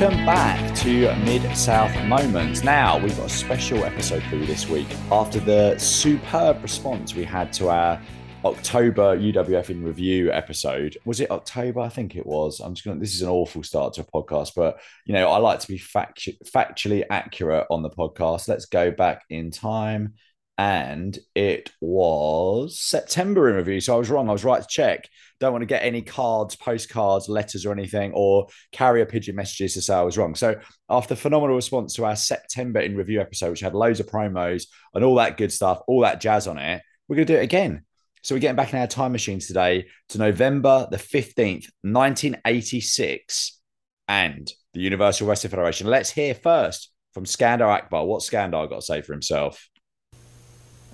Welcome back to Mid-South Moments. Now, we've got a special episode for you this week. After the superb response we had to our October UWF in Review episode. Was it October? I think it was. This is an awful start to a podcast, but you know, I like to be factually accurate on the podcast. Let's go back in time. And it was September in review. So I was wrong. I was right to check. Don't want to get any cards, postcards, letters or anything, or carrier pigeon messages to say I was wrong. So after phenomenal response to our September in review episode, which had loads of promos and all that good stuff, all that jazz on it, we're going to do it again. So we're getting back in our time machines today to November the 15th, 1986, and the Universal Wrestling Federation. Let's hear first from Skandar Akbar. What's Skandar got to say for himself?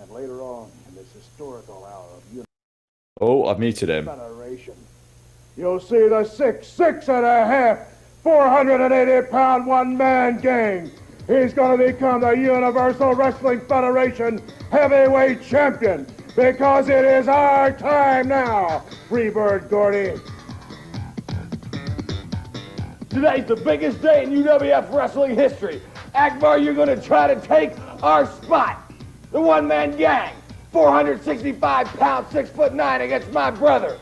And later on in this historical hour of Universal I've muted him. Federation, you'll see the 6.5, 480-pound one-man gang. He's going to become the Universal Wrestling Federation heavyweight champion because it is our time now, Freebird Gordy. Today's the biggest day in UWF wrestling history. Akbar, you're going to try to take our spot. The one-man gang, 465 pounds, 6'9", against my brother.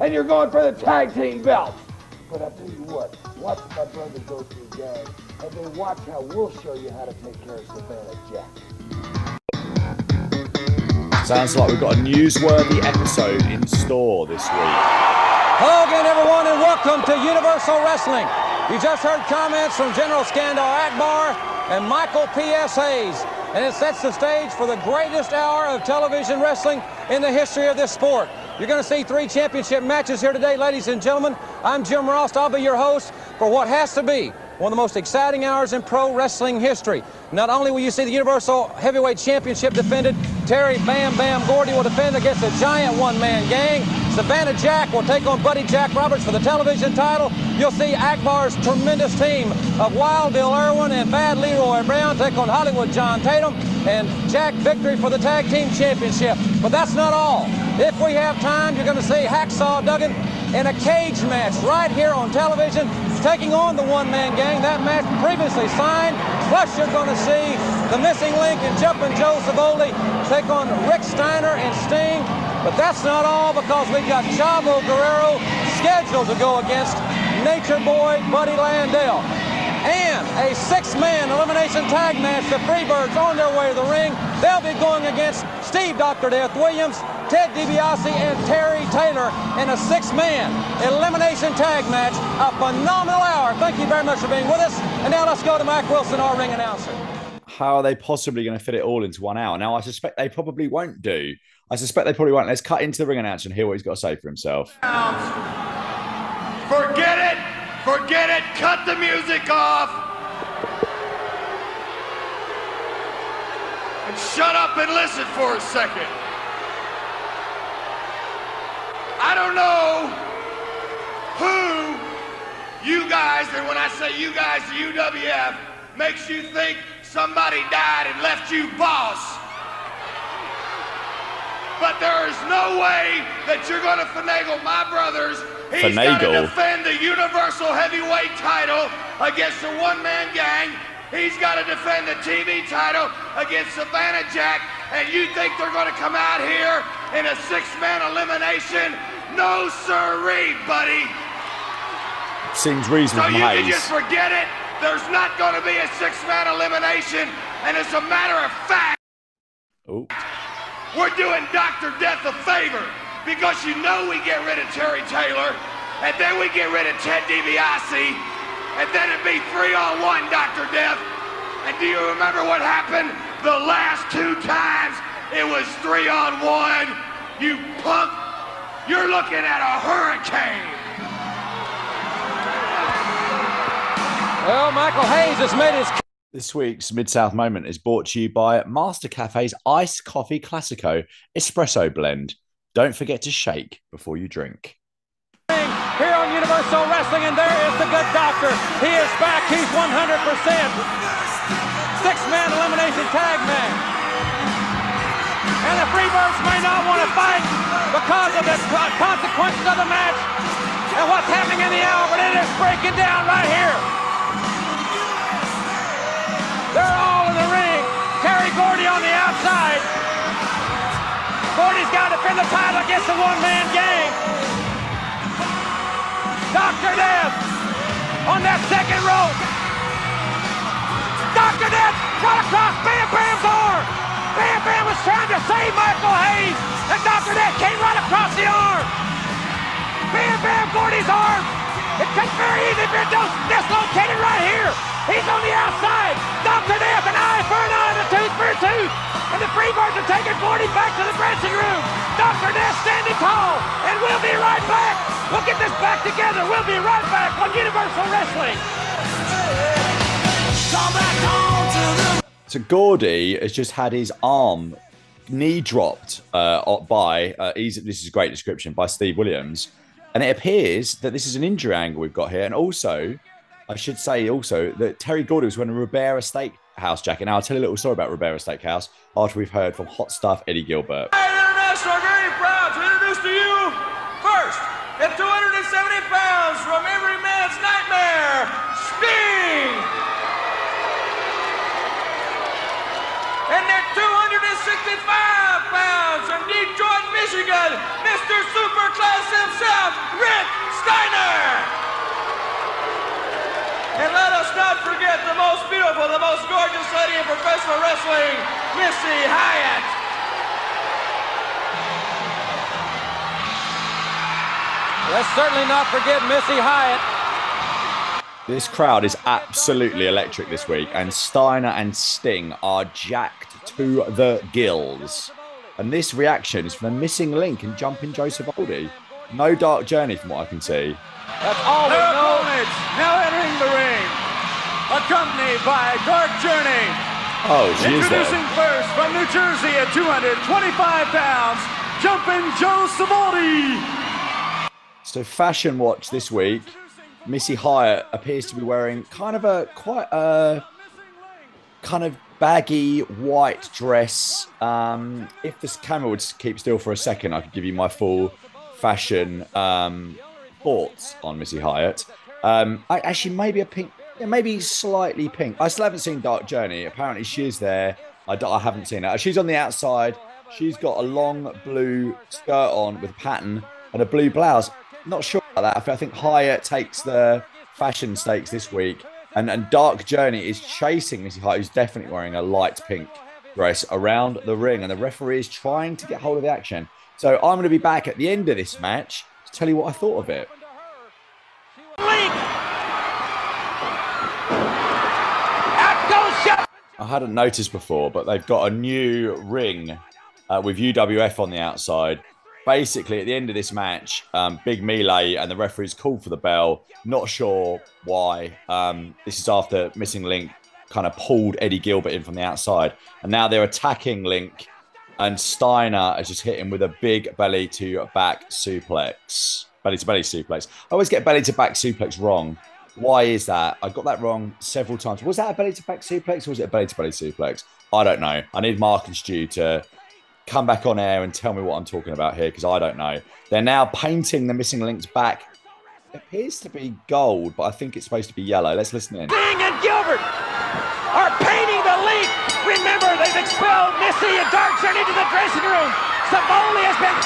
And you're going for the tag team belt. But I tell you what, watch my brother go through gang, and then watch how we'll show you how to take care of Savannah Jack. Sounds like we've got a newsworthy episode in store this week. Hello again, everyone, and welcome to Universal Wrestling. You just heard comments from General Skandar Akbar and Michael P.S. Hayes. And it sets the stage for the greatest hour of television wrestling in the history of this sport. You're going to see three championship matches here today, ladies and gentlemen. I'm Jim Ross. I'll be your host for what has to be one of the most exciting hours in pro wrestling history. Not only will you see the Universal Heavyweight Championship defended, Terry Bam Bam Gordy will defend against a giant one-man gang. Savannah Jack will take on Buddy Jack Roberts for the television title. You'll see Akbar's tremendous team of Wild Bill Irwin and Bad Leroy Brown take on Hollywood John Tatum and Jack Victory for the tag team championship. But that's not all. If we have time, you're going to see Hacksaw Duggan in a cage match right here on television, taking on the one-man gang. That match previously signed. Plus, you're going to see the Missing Link and Jumpin' Joe Savoldi take on Rick Steiner and Sting. But that's not all, because we've got Chavo Guerrero scheduled to go against Nature Boy Buddy Landell. And a six-man elimination tag match. The Freebirds on their way to the ring. They'll be going against Steve Dr. Death Williams, Ted DiBiase, and Terry Taylor in a six-man elimination tag match. A phenomenal hour. Thank you very much for being with us. And now let's go to Mark Wilson, our ring announcer. How are they possibly going to fit it all into 1 hour? Now, I suspect they probably won't do. Let's cut into the ring announcer and hear what he's got to say for himself. Forget it. Cut the music off. And shut up and listen for a second. I don't know who you guys, and when I say you guys, UWF, makes you think somebody died and left you boss. But there is no way that you're going to finagle my brothers. He's going to defend the Universal Heavyweight title against the one-man gang. He's got to defend the TV title against Savannah Jack. And you think they're going to come out here in a six-man elimination? No sirree, buddy. Seems reasonable. So you can just forget it. There's not going to be a six-man elimination, and as a matter of fact, we're doing Dr. Death a favor, because you know we get rid of Terry Taylor, and then we get rid of Ted DiBiase, and then it'd be 3-on-1 Dr. Death. And do you remember what happened the last two times? It was 3-on-1. You punk! You're looking at a hurricane. Well, Michael Hayes has made his... This week's Mid-South Moment is brought to you by Master Cafe's Iced Coffee Classico Espresso Blend. Don't forget to shake before you drink. Here on Universal Wrestling, and there is the good doctor. He is back. He's 100%. Six-man elimination tag match. And the Freebirds may not want to fight because of the consequences of the match and what's happening in the hour, but it is breaking down right here. They're all in the ring. Terry Gordy on the outside. Gordy's got to defend the title against the one-man gang. Dr. Death on that second rope. Dr. Death right across Bam Bam's arm. Bam Bam was trying to save Michael Hayes, and Dr. Death came right across the arm. Bam Bam Gordy's arm. It could be very easy for it dislocated right here. He's on the outside. Dr. Death, an eye for an eye, and a tooth for a tooth. And the Freebirds are taking Gordy back to the dressing room. Dr. Death standing tall, and we'll be right back. We'll get this back together. We'll be right back on Universal Wrestling. So Gordy has just had his arm knee dropped by, this is a great description, by Steve Williams. And it appears that this is an injury angle we've got here. And also, I should say also that Terry Gordy was wearing a Ribera Steakhouse jacket. Now, I'll tell you a little story about Ribera Steakhouse after we've heard from Hot Stuff Eddie Gilbert. International, very proud to introduce to you first, at 270 pounds from every man's nightmare, Sting. And at 265 pounds from Detroit, Michigan, Mr. Superclass himself, Rick Steiner. And let us not forget the most beautiful, the most gorgeous lady in professional wrestling, Missy Hyatt. Let's certainly not forget Missy Hyatt. This crowd is absolutely electric this week, and Steiner and Sting are jacked to the gills. And this reaction is from the Missing Link and Jumpin' Joe Savoldi. No Dark Journey from what I can see. That's all we know. Now entering the ring, accompanied by Dark Journey. Oh, geez. Introducing first from New Jersey at 225 pounds, Jumpin' Joe Savoldi. So Fashion Watch this week, Missy Hyatt appears to be wearing kind of a quite baggy white dress. If this camera would keep still for a second, I could give you my full fashion thoughts on Missy Hyatt. I actually maybe a pink, yeah, maybe slightly pink. I still haven't seen Dark Journey. Apparently she is there. I haven't seen her. She's on the outside. She's got a long blue skirt on with a pattern and a blue blouse. Not sure about that. I think Hyatt takes the fashion stakes this week, and Dark Journey is chasing Missy Hyatt, who's definitely wearing a light pink dress, around the ring, and the referee is trying to get hold of the action. So I'm going to be back at the end of this match to tell you what I thought of it. I hadn't noticed before, but they've got a new ring with UWF on the outside. Basically, at the end of this match, big melee, and the referee's called for the bell. Not sure why. This is after Missing Link kind of pulled Eddie Gilbert in from the outside. And now they're attacking Link, and Steiner has just hit him with a big belly-to-back suplex. Belly-to-belly suplex. I always get belly-to-back suplex wrong. Why is that? I got that wrong several times. Was that a belly-to-back suplex, or was it a belly-to-belly suplex? I don't know. I need Mark and Stu to come back on air and tell me what I'm talking about here, because I don't know. They're now painting the Missing Link's back. It appears to be gold, but I think it's supposed to be yellow. Let's listen in. Sting and Gilbert are painting the Link. Remember, they've expelled Missy and Dark Journey to the dressing room. Savoldi has been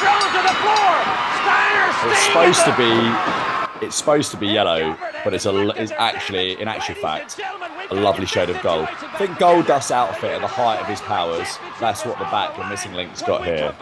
thrown to the floor. Steiner, Sting. It's supposed to be yellow, but it's actually, in actual fact, a lovely shade of gold. I think Goldust's outfit at the height of his powers, that's what the back of Missing Link's got here.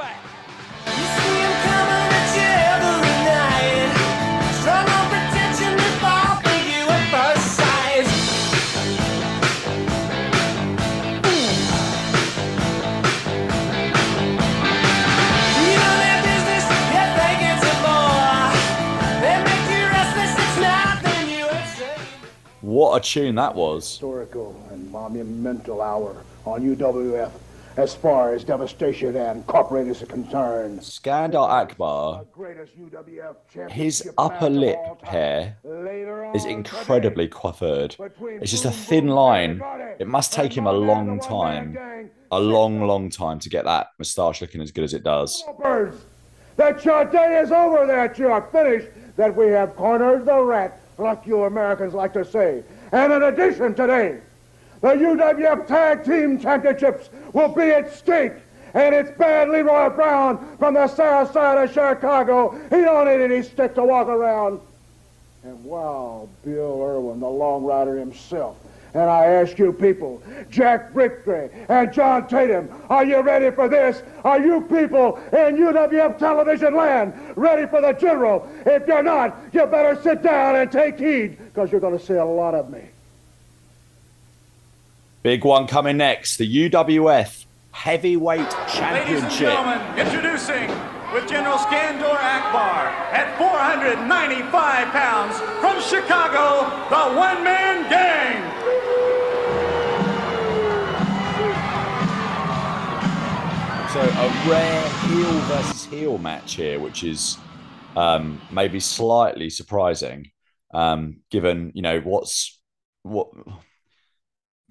What a tune that was. Historical and monumental hour on UWF as far as Devastation and Corporators are concerned. Skandar Akbar, his upper lip hair is incredibly coiffed. It's just a thin line. It must take him a long, long time to get that moustache looking as good as it does. That your day is over, that you are finished, that we have cornered the rat, like you Americans like to say. And in addition today, The UWF Tag Team Championships will be at stake, and it's Bad Leroy Brown from the south side of Chicago. He don't need any stick to walk around. And Wild Bill Irwin, the long rider himself. And I ask you people, Jack Victory and John Tatum, are you ready for this? Are you people in UWF television land ready for the general? If you're not, you better sit down and take heed, because you're going to see a lot of me. Big one coming next, the UWF Heavyweight Championship. Ladies and gentlemen, introducing, with General Skandar Akbar, at 495 pounds, from Chicago, the one-man gang. So a rare heel versus heel match here, which is maybe slightly surprising, given, you know, what.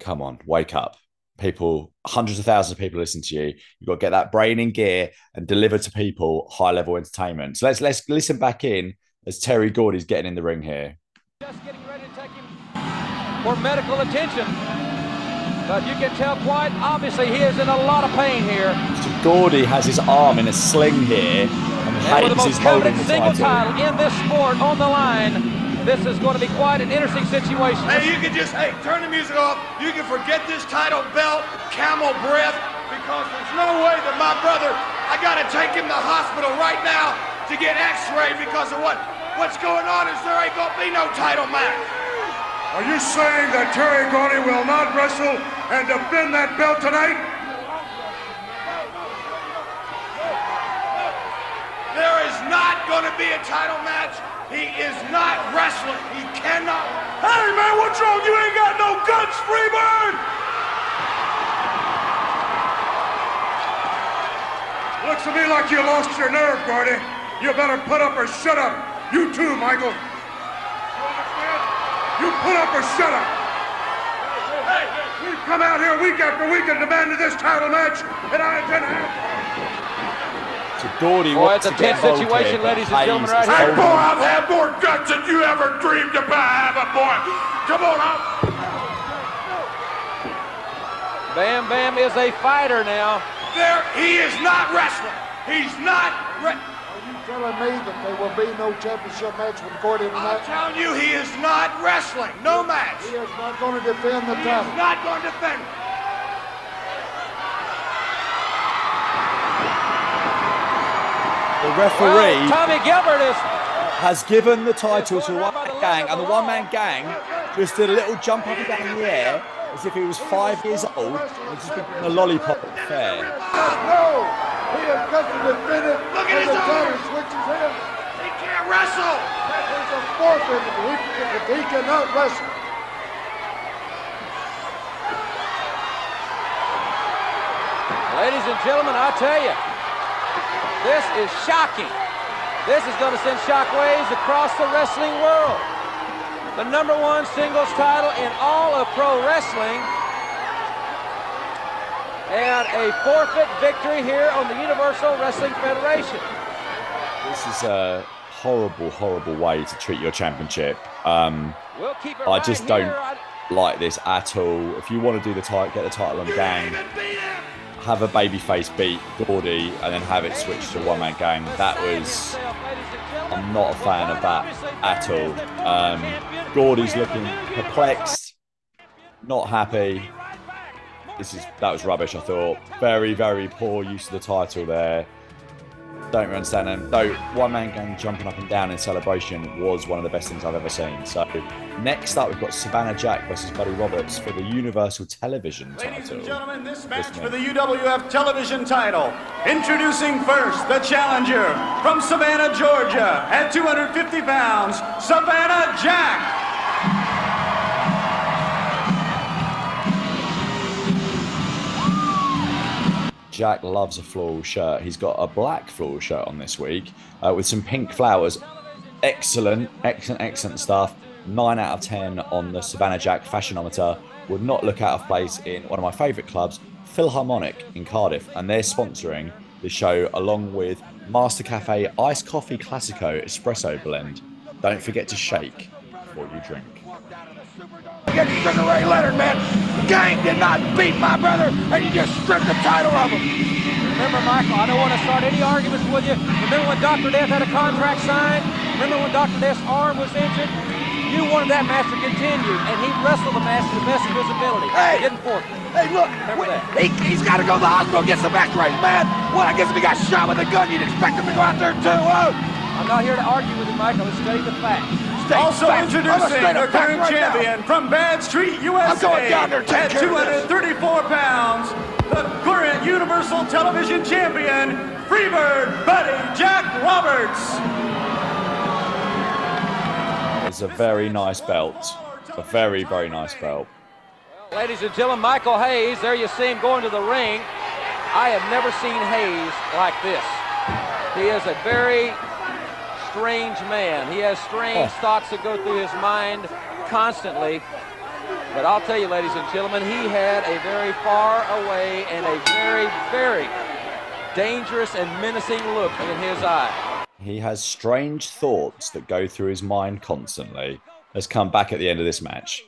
Come on, wake up. People, hundreds of thousands of people listen to you. You've got to get that brain in gear and deliver to people high-level entertainment. So let's listen back in as Terry Gordy's getting in the ring here. Just getting ready to take him for medical attention. But you can tell quite obviously he is in a lot of pain here. So Gordy has his arm in a sling here. And with the most coveted single title in this sport on the line. This is going to be quite an interesting situation. Hey, you can just, hey, turn the music off. You can forget this title belt, camel breath, because there's no way that my brother, I got to take him to the hospital right now to get x-rayed because of what's going on is there ain't going to be no title match. Are you saying that Terry Gordy will not wrestle and defend that belt tonight? There is not going to be a title match. He is not wrestling. He cannot. Hey, man, what's wrong? You ain't got no guts, Freebird! Looks to me like you lost your nerve, Gordy. You better put up or shut up. You too, Michael. You understand? You put up or shut up. Hey, we've come out here week after week and demanded this title match, and I intend to have it. So Gordy wants to get involved here. It's a tense situation, ladies and gentlemen, right here. Hey, boy, I've had more guts than you ever dreamed about having, boy. Come on out. Bam Bam is a fighter now. There, he is not wrestling. He's not. Are you telling me that there will be no championship match with Gordy tonight? I'm telling you, he is not wrestling. No match. He is not going to defend the title. He's not going to defend it. The referee, well, Tommy Gilbert has given the title to one-man gang, and the one-man gang just did a little jump up and down in the air as if he was 5 years old and just been a lollipop affair. No, he has just defended. Look at his arm. He can't wrestle. He's a forfeit if he cannot wrestle. Ladies and gentlemen, I tell you, this is shocking. This is going to send shockwaves across the wrestling world. The #1 singles title in all of pro wrestling. And a forfeit victory here on the Universal Wrestling Federation. This is a horrible, horrible way to treat your championship. We'll keep it I just don't like this at all. If you want to do the title, get the title on gang. Have a babyface beat Gordy and then have it switched to one-man gang. That was... I'm not a fan of that at all. Gordy's looking perplexed, not happy. That was rubbish, I thought. Very, very poor use of the title there. Don't understand them. Though one-man gang jumping up and down in celebration was one of the best things I've ever seen. So next up, we've got Savannah Jack versus Buddy Roberts for the Universal Television title. Ladies and gentlemen, this match for the UWF Television title. Introducing first the challenger from Savannah, Georgia, at 250 pounds, Savannah Jack. Jack loves a floral shirt. He's got a black floral shirt on this week with some pink flowers. Excellent, excellent, excellent stuff. 9 out of 10 on the Savannah Jack Fashionometer. Would not look out of place in one of my favourite clubs, Philharmonic in Cardiff, and they're sponsoring the show along with Master Cafe Iced Coffee Classico Espresso Blend. Don't forget to shake before you drink. Against Ray Leonard, man. Gang did not beat my brother, and you just stripped the title of him. Remember, Michael, I don't want to start any arguments with you. Remember when Dr. Death had a contract signed? Remember when Dr. Death's arm was injured? You wanted that match to continue, and he wrestled the match to the best of his ability. Hey, he didn't force it. Hey, look, he's got to go to the hospital and get some x-rays, man. Well, I guess if he got shot with a gun, you'd expect him to go out there too. Oh. I'm not here to argue with you, Mike. I'm going to study the facts. Also introducing the current champion from Bad Street, USA, at 234 pounds, the current Universal Television champion, Freebird Buddy Jack Roberts. It's a very nice belt. A very, very nice belt. Well, ladies and gentlemen, Michael Hayes, there you see him going to the ring. I have never seen Hayes like this. He is a very strange man. He has strange thoughts that go through his mind constantly. But I'll tell you, ladies and gentlemen, he had a very far away and a very, very dangerous and menacing look in his eye. He has strange thoughts that go through his mind constantly. Let's come back at the end of this match.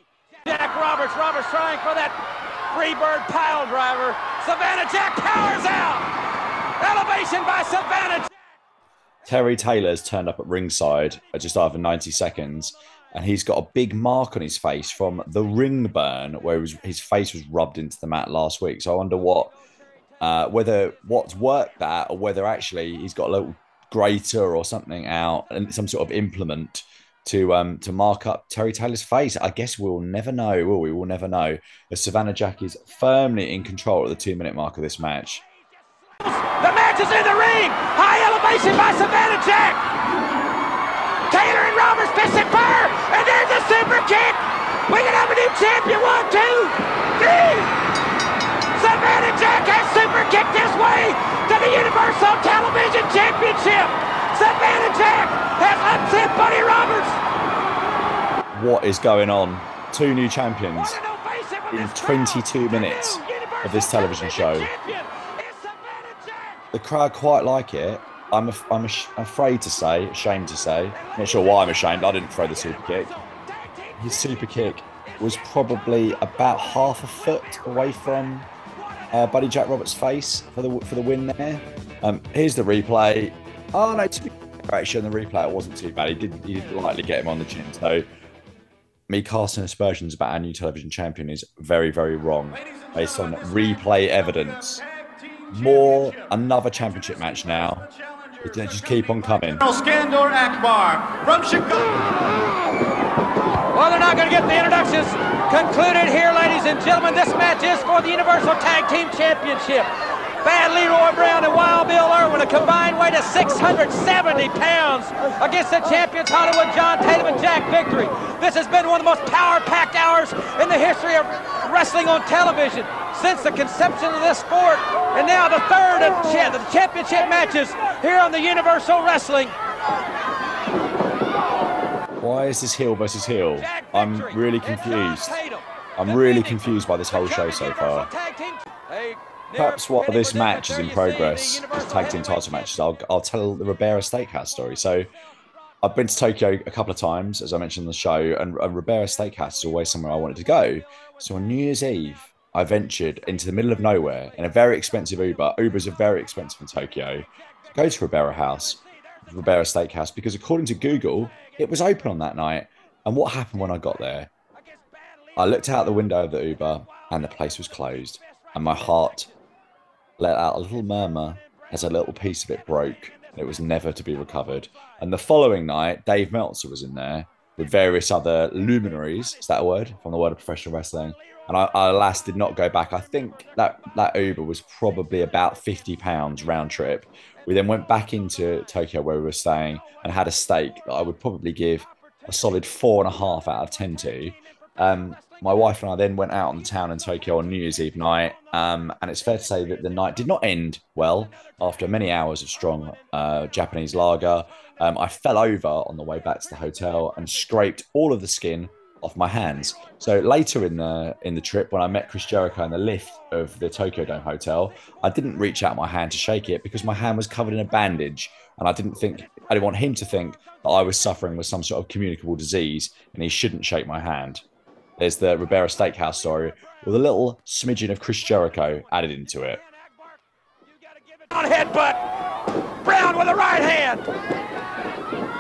Jack Roberts, trying for that Freebird pile driver. Savannah Jack powers out. Elevation by Savannah Jack. Terry Taylor's turned up at ringside at just after 90 seconds, and he's got a big mark on his face from the ring burn where his face was rubbed into the mat last week. So I wonder what, whether what's worked that, or whether actually he's got a little grater or something out and some sort of implement to mark up Terry Taylor's face. I guess we'll never know, will we? We'll never know. As Savannah Jack is firmly in control at the 2-minute mark of this match. The match is in the ring. High elevation by Savannah Jack. Taylor and Roberts fist and fire, and there's a super kick. We can have a new champion. 1, 2, 3. Savannah Jack has super kicked his way to the Universal Television Championship. Savannah Jack has upset Buddy Roberts. What is going on? Two new champions in 22 minutes of this television show. The crowd quite like it. I'm afraid to say, ashamed to say. I'm not sure why I'm ashamed. I didn't throw the super kick. His super kick was probably about half a foot away from Buddy Jack Roberts' face for the win there. Here's the replay. Oh no! Actually, on the replay, it wasn't too bad. He did lightly get him on the chin. So, me casting aspersions about our new television champion is very, very wrong, based on replay evidence. More another championship match now. It just keep on coming. Skandar Akbar from Chicago. Well, they're not going to get the introductions concluded here, ladies and gentlemen. This match is for the Universal Tag Team Championship. Bad Leroy Brown and Wild Bill Irwin, a combined weight of 670 pounds against the champions Hollywood John Tatum and Jack Victory. This has been one of the most power-packed hours in the history of wrestling on television since the conception of this sport. And now the third of the championship matches here on the Universal Wrestling. Why is this heel versus heel? I'm really confused. I'm really confused by this whole show so far. Perhaps while this match is in progress, this tag team title match, I'll tell the Ribera Steakhouse story. So I've been to Tokyo a couple of times, as I mentioned on the show, and Ribera Steakhouse is always somewhere I wanted to go. So on New Year's Eve, I ventured into the middle of nowhere in a very expensive Uber. Ubers are very expensive in Tokyo. Go to Ribera Steakhouse, because according to Google, it was open on that night. And what happened when I got there? I looked out the window of the Uber and the place was closed. And my heart let out a little murmur as a little piece of it broke. It was never to be recovered. And the following night, Dave Meltzer was in there with various other luminaries. Is that a word? From the world of professional wrestling. And I alas did not go back. I think that Uber was probably about £50 round trip. We then went back into Tokyo where we were staying and had a steak that I would probably give a solid 4.5 out of 10 to. My wife and I then went out on the town in Tokyo on New Year's Eve night, and it's fair to say that the night did not end well after many hours of strong Japanese lager. I fell over on the way back to the hotel and scraped all of the skin off my hands. So later in the trip, when I met Chris Jericho in the lift of the Tokyo Dome Hotel, I didn't reach out my hand to shake it because my hand was covered in a bandage, and I didn't want him to think that I was suffering with some sort of communicable disease and he shouldn't shake my hand. There's the Ribera Steakhouse story with a little smidgen of Chris Jericho added into it. On headbutt, Brown with the right hand.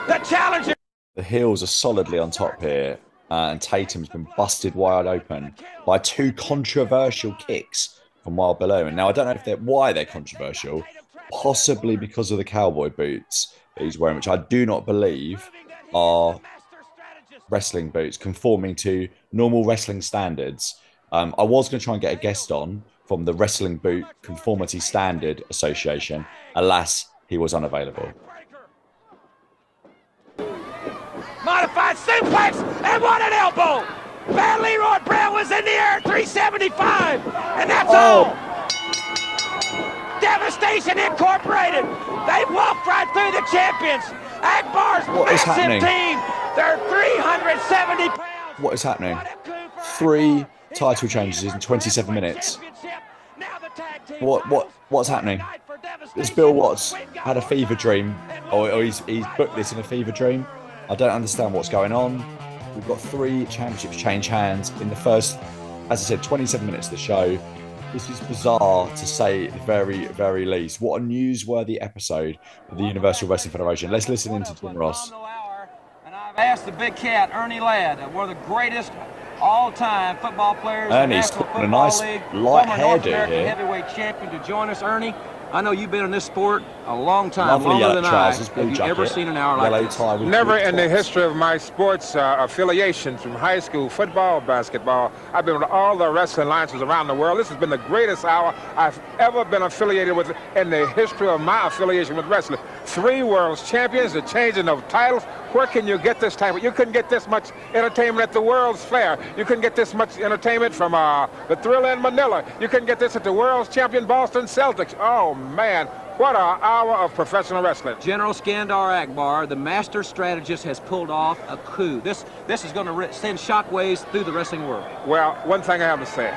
The challenger. The heels are solidly on top here, and Tatum's been busted wide open by two controversial kicks from Wild Bill Irwin. Now, I don't know if why they're controversial, possibly because of the cowboy boots that he's wearing, which I do not believe are wrestling boots conforming to normal wrestling standards. I was going to try and get a guest on from the Wrestling Boot Conformity Standard Association. Alas, he was unavailable. Modified suplex and what an elbow! Bad Leroy Brown was in the air, 375, and that's all. Devastation Incorporated. They walked right through the champions. Akbar's massive team. They're 370 pounds. What is happening? 3 title changes in 27 minutes. What's happening? Has Bill Watts had a fever dream, or he's booked this in a fever dream? I don't understand what's going on. We've got 3 championships change hands in the first, as I said, 27 minutes of the show. This is bizarre, to say the very, very least. What a newsworthy episode of the Universal Wrestling Federation. Let's listen in to Jim Ross. And I've asked the big cat, Ernie Ladd, one of the greatest all-time football players. Ernie's got a nice light hairdo here. Heavyweight champion to join us, Ernie. I know you've been in this sport a long time, lovely longer than trousers, I. Blue have jacket, you ever seen an hour like this? Never in the history of my sports affiliation, from high school football, basketball. I've been with all the wrestling alliances around the world. This has been the greatest hour I've ever been affiliated with in the history of my affiliation with wrestling. 3 world champions, the changing of titles. Where can you get this type? You couldn't get this much entertainment at the World's Fair. You couldn't get this much entertainment from the Thrill in Manila. You couldn't get this at the World's Champion Boston Celtics. Oh, man, what an hour of professional wrestling. General Skandar Akbar, the master strategist, has pulled off a coup. This is going to send shockwaves through the wrestling world. Well, one thing I have to say.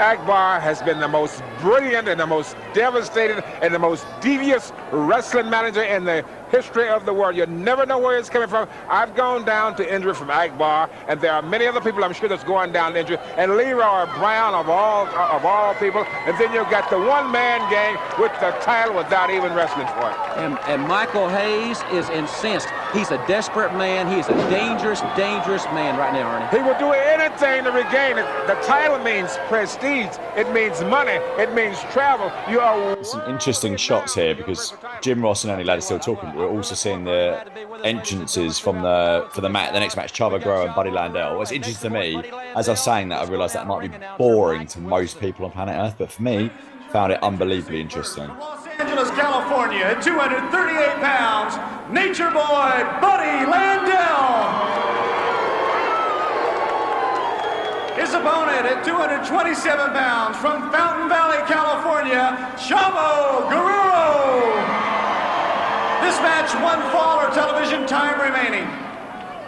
Akbar has been the most brilliant and the most devastated and the most devious wrestling manager in the history of the world. You never know where it's coming from. I've gone down to injury from Akbar, and there are many other people I'm sure that's going down to injury. And Leroy Brown, of all people, and then you've got the one-man gang with the title without even wrestling for it. And Michael Hayes is incensed. He's a desperate man. He's a dangerous, dangerous man right now, Ernie. He will do anything to regain it. The title means prestige. It means money. It means travel. You are. Some interesting shots here because Jim Ross and Ernie Ladd are still talking. We're also seeing the entrances from the next match, Chavo Guerrero and Buddy Landell. What's interesting to me, as I was saying that, I realised that might be boring to most people on planet Earth, but for me, found it unbelievably interesting. Los Angeles, California, at 238 pounds, Nature Boy Buddy Landell. His opponent at 227 pounds from Fountain Valley, California, Chavo Guerrero. This match, 1 fall or television time remaining.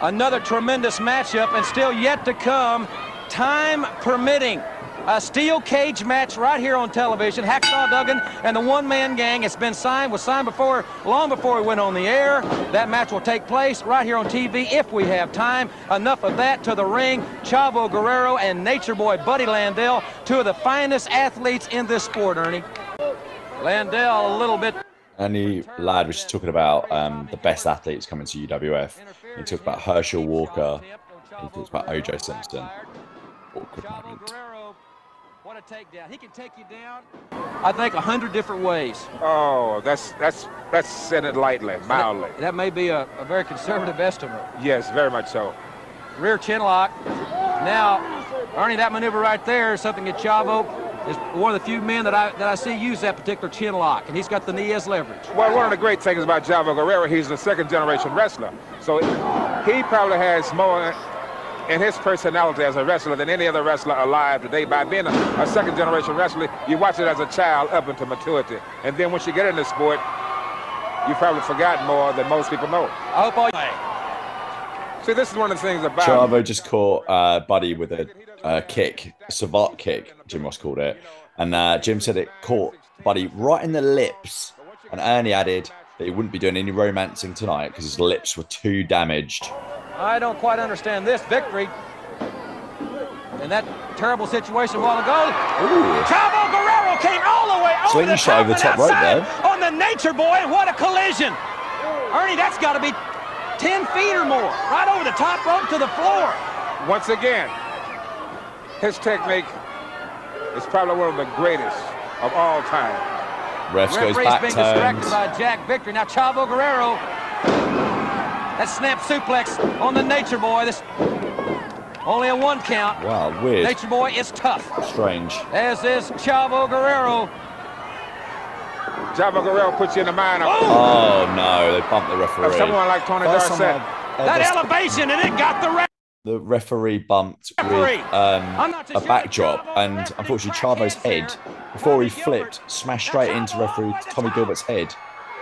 Another tremendous matchup, and still yet to come, time permitting. A steel cage match right here on television. Hacksaw Duggan and the one-man gang. It's been signed, was signed before, long before we went on the air. That match will take place right here on TV if we have time. Enough of that. To the ring, Chavo Guerrero and Nature Boy Buddy Landell, two of the finest athletes in this sport, Ernie. Landell a little bit. Ernie Ladd was talking about the best athletes coming to UWF. He talked about Herschel Walker. He talked about O.J. Simpson. Awkward moment. What a takedown. He can take you down, I think, 100 different ways. Oh, that's said it lightly, mildly. That may be a very conservative estimate. Yes, very much so. Rear chin lock. Now, Ernie, that maneuver right there is something that Chavo is one of the few men that I see use that particular chin lock, and he's got the knee as leverage. Well, one of the great things about Chavo Guerrero, he's a second-generation wrestler, so he probably has more in his personality as a wrestler than any other wrestler alive today. By being a second-generation wrestler, you watch it as a child up into maturity. And then once you get in the sport, you've probably forgotten more than most people know. I hope all you... See, this is one of the things about Chavo just caught Buddy with a kick, savate kick, Jim Ross called it. And Jim said it caught Buddy right in the lips. And Ernie added that he wouldn't be doing any romancing tonight because his lips were too damaged. I don't quite understand this. Victory in that terrible situation a while ago. Ooh. Chavo Guerrero came all the way over the top, right there on the Nature Boy. What a collision. Ernie, that's got to be 10 feet or more, right over the top rope to the floor. Once again, his technique is probably one of the greatest of all time. Ref's goes back being distracted by Jack Victory. Now Chavo Guerrero, that snap suplex on the Nature Boy. This only a one count. Wow, weird. Nature Boy is tough. Strange. As is Chavo Guerrero. Chavo Guerrero puts you in the mind of... Oh, no, they bumped the referee. Of someone like Tony Dorsett. That elevation, and it got the referee. The referee bumped with a backdrop, and unfortunately Chavo's head, before he flipped, smashed straight into referee Tommy Gilbert's head.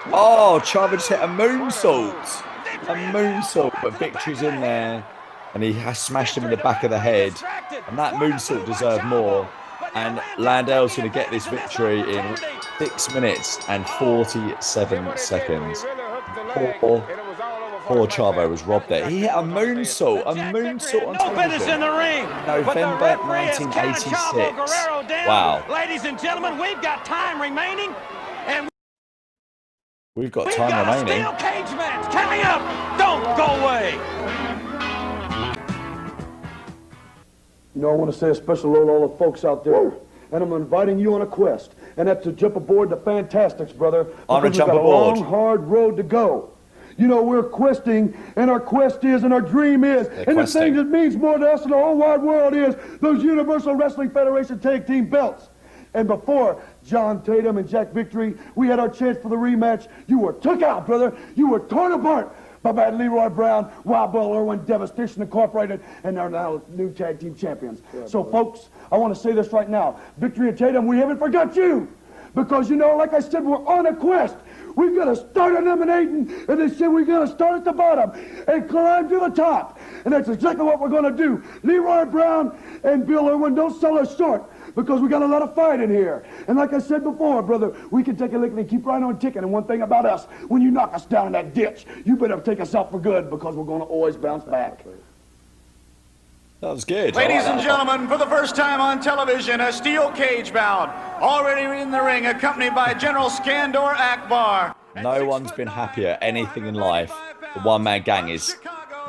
Oh, Chavo just hit a moonsault. A moonsault, but Victory's in there, and he has smashed him in the back of the head. And that moonsault deserved more. And Landell's going to get this victory in 6 minutes and 47 seconds. Poor Chavo was robbed there. He hit a moonsault, on television. November 1986. Wow. Ladies and gentlemen, we've got time remaining. And we've got time remaining. Steel cage match coming up. Don't go away. You know, I want to say a special hello to all the folks out there. And I'm inviting you on a quest. And that's to jump aboard the Fantastics, brother. I'm going to jump aboard. We've got a long, hard road to go. You know, we're questing, and our quest is, and our dream is. And the thing that means more to us in the whole wide world is those Universal Wrestling Federation Tag Team belts. And before John Tatum and Jack Victory, we had our chance for the rematch. You were took out, brother. You were torn apart by Bad Leroy Brown, Wild Bill Irwin, Devastation Incorporated, and they're now new tag team champions. Yeah, so, folks, I want to say this right now. Victory and Tatum, we haven't forgot you. Because, you know, like I said, we're on a quest. We've got to start eliminating, and they said we're going to start at the bottom and climb to the top. And that's exactly what we're going to do. Leroy Brown and Bill Irwin, don't sell us short, because we got a lot of fight in here. And like I said before, brother, we can take a lick and keep right on ticking. And one thing about us, when you knock us down in that ditch, you better take us out for good, because we're going to always bounce back. That was good. Ladies and gentlemen, for the first time on television, a steel cage bound, already in the ring, accompanied by General Skandar Akbar. No one's been happier anything in life. The one-man gang is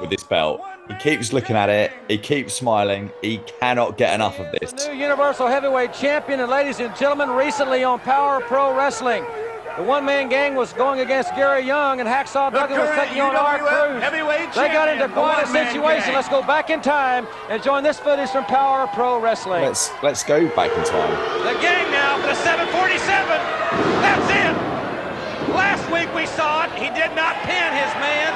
with this belt. He keeps looking at it. He keeps smiling. He cannot get enough of this. New Universal Heavyweight Champion, and ladies and gentlemen, recently on Power Pro Wrestling, the one-man gang was going against Gary Young, and Hacksaw Duggan was taking on our Cruz. They got into quite a situation. Let's go back in time and join this footage from Power Pro Wrestling. Let's go back in time. The gang now for the 747. That's it. Last week we saw it. He did not pin his man.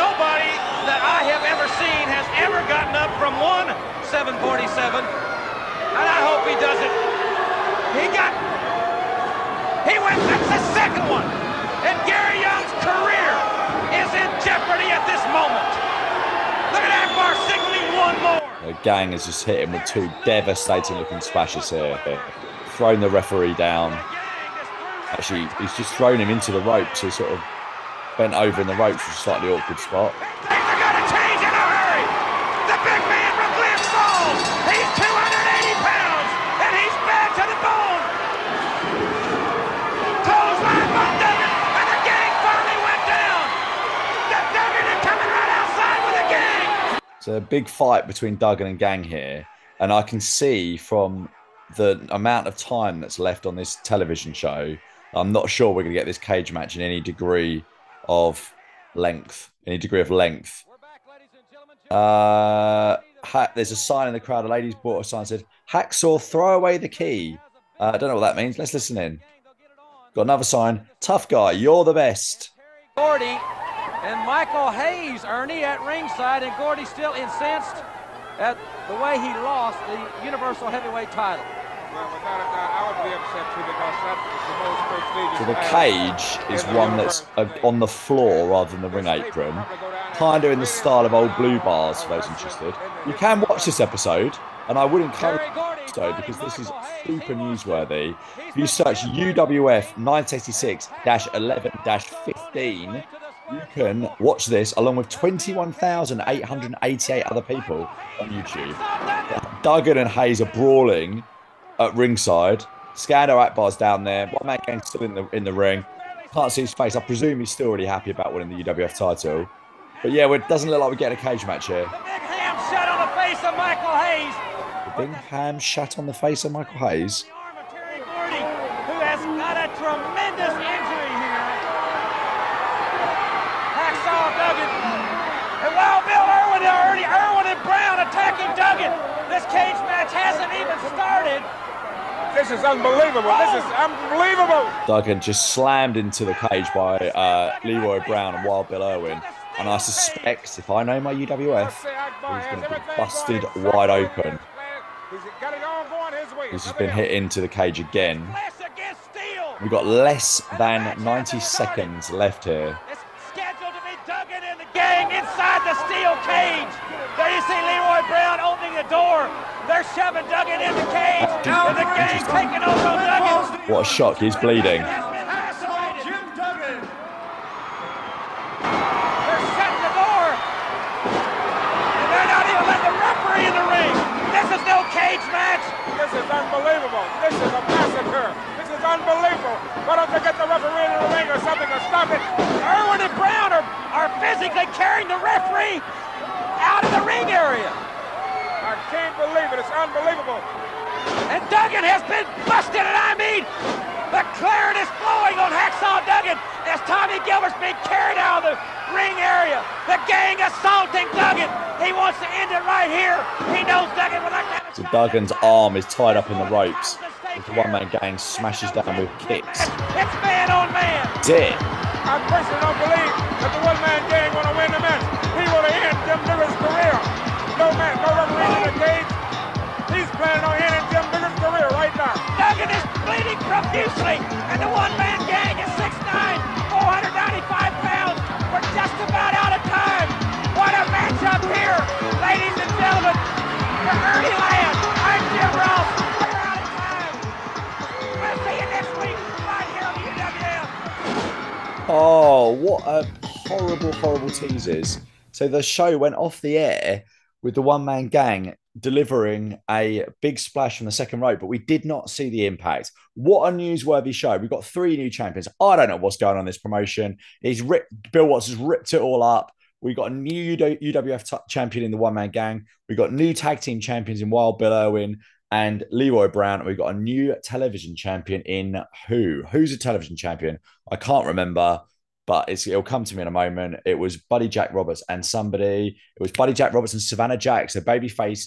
Nobody that I have ever seen has ever gotten up from 1 747, and I hope he doesn't. He went, that's the second one, and Gary Young's career is in jeopardy at this moment. Look at Akbar signaling one more. The gang is just hitting with two devastating looking splashes here. They're throwing the referee down. Actually, he's just thrown him into the ropes, so sort of bent over in the ropes, was a slightly awkward spot. Things are going to change in a hurry. The big man from Glen Falls. He's 280 pounds, and he's bad to the bone. Clothesline by Duggan, and the gang finally went down. Duggan is coming right outside with the gang. It's a big fight between Duggan and gang here, and I can see from the amount of time that's left on this television show, I'm not sure we're going to get this cage match in any degree of length, there's a sign in the crowd. A lady's brought a sign, said Hacksaw, throw away the key. I don't know what that means. Let's listen in. Got another sign, tough guy, you're the best. Gordy and Michael Hayes, Ernie, at ringside, and Gordy still incensed at the way he lost the Universal Heavyweight title. Well, without a doubt, I would be upset too, because that's the most prestigious. So the cage is one that's on the floor rather than the ring apron. kind of in the style of old Blue Bars, for those interested. You can watch this episode, and I would encourage this episode because this is super newsworthy. If you search UWF 966-11-15, you can watch this along with 21,888 other people on YouTube. Duggan and Hayes are brawling at ringside. Skandar Akbar's down there. One man gang's still in the ring. Can't see his face. I presume he's still really happy about winning the UWF title. But yeah, it doesn't look like we're getting a cage match here. The big ham shot on the face of Michael Hayes. The big ham shot on the face of Michael Hayes. The arm of Terry Gordy, who has got a tremendous injury here. Hacksaw Duggan. And Wild Bill Irwin, Irwin and Brown attacking Duggan. This cage match hasn't even started. This is unbelievable. This is unbelievable. Duggan just slammed into the cage by Leroy Brown and Wild Bill Irwin. And I suspect, if I know my UWF, he's going to be busted wide open. This has been hit into the cage again. We've got less than 90 seconds left here. It's scheduled to be Duggan and the gang inside the steel cage. There you see Leroy Brown opening the door. They're shoving Duggan in the cage. Now the gang taking over on Duggan. What a shock! He's bleeding. Jim Duggan. They're shutting the door, and they're not even letting the referee in the ring. This is no cage match. This is unbelievable. This is a massacre. This is unbelievable. Why don't they get the referee in the ring or something to stop it? Irwin and Brown are physically carrying the referee out of the ring area. I can't believe it. It's unbelievable. And Duggan has been busted, and I mean, the claret is flowing on Hacksaw Duggan as Tommy Gilbert's been carried out of the ring area. The gang assaulting Duggan. He wants to end it right here. He knows Duggan would like to have it. So Duggan's arm is tied up in the ropes. The one-man gang smashes down with kicks. It's man on man. Dead. I personally don't believe that the one-man gang want to win the match. He want to end Jim Digger's career. No man, no referee in the cage. He's planning on ending Jim Digger's career right now. Duggan is bleeding profusely, and the one-man gang is 6'9", 495 pounds. We're just about out of time. What a matchup here, ladies and gentlemen. For Ernie Ladd, I'm Jim Ross. We're out of time. We'll see you next week right here on UWF. Oh, what a horrible, horrible teasers. So the show went off the air with the one-man gang delivering a big splash from the second rope, but we did not see the impact. What a newsworthy show. We've got three new champions. I don't know what's going on in this promotion. Bill Watts has ripped it all up. We've got a new UWF champion in the one-man gang. We've got new tag team champions in Wild Bill Irwin and Leroy Brown. And we've got a new television champion in who? Who's a television champion? I can't remember. But it'll come to me in a moment. It was Buddy Jack Roberts and somebody. It was Buddy Jack Roberts and Savannah Jack, the babyface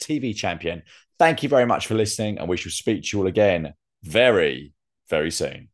TV champion. Thank you very much for listening, and we shall speak to you all again very, very soon.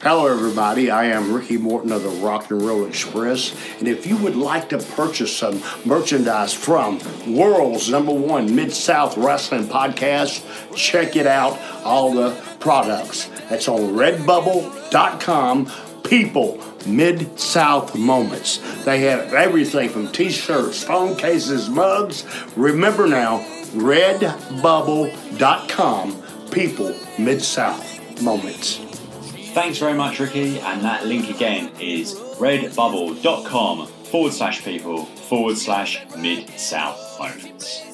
Hello, everybody. I am Ricky Morton of the Rock and Roll Express. And if you would like to purchase some merchandise from world's #1 Mid-South Wrestling Podcast, check it out. All the products. That's on redbubble.com. People, Mid-South Moments. They have everything from t-shirts, phone cases, mugs. Remember now, redbubble.com. People, Mid-South Moments. Thanks very much, Ricky. And that link again is redbubble.com/people/Mid-South Moments.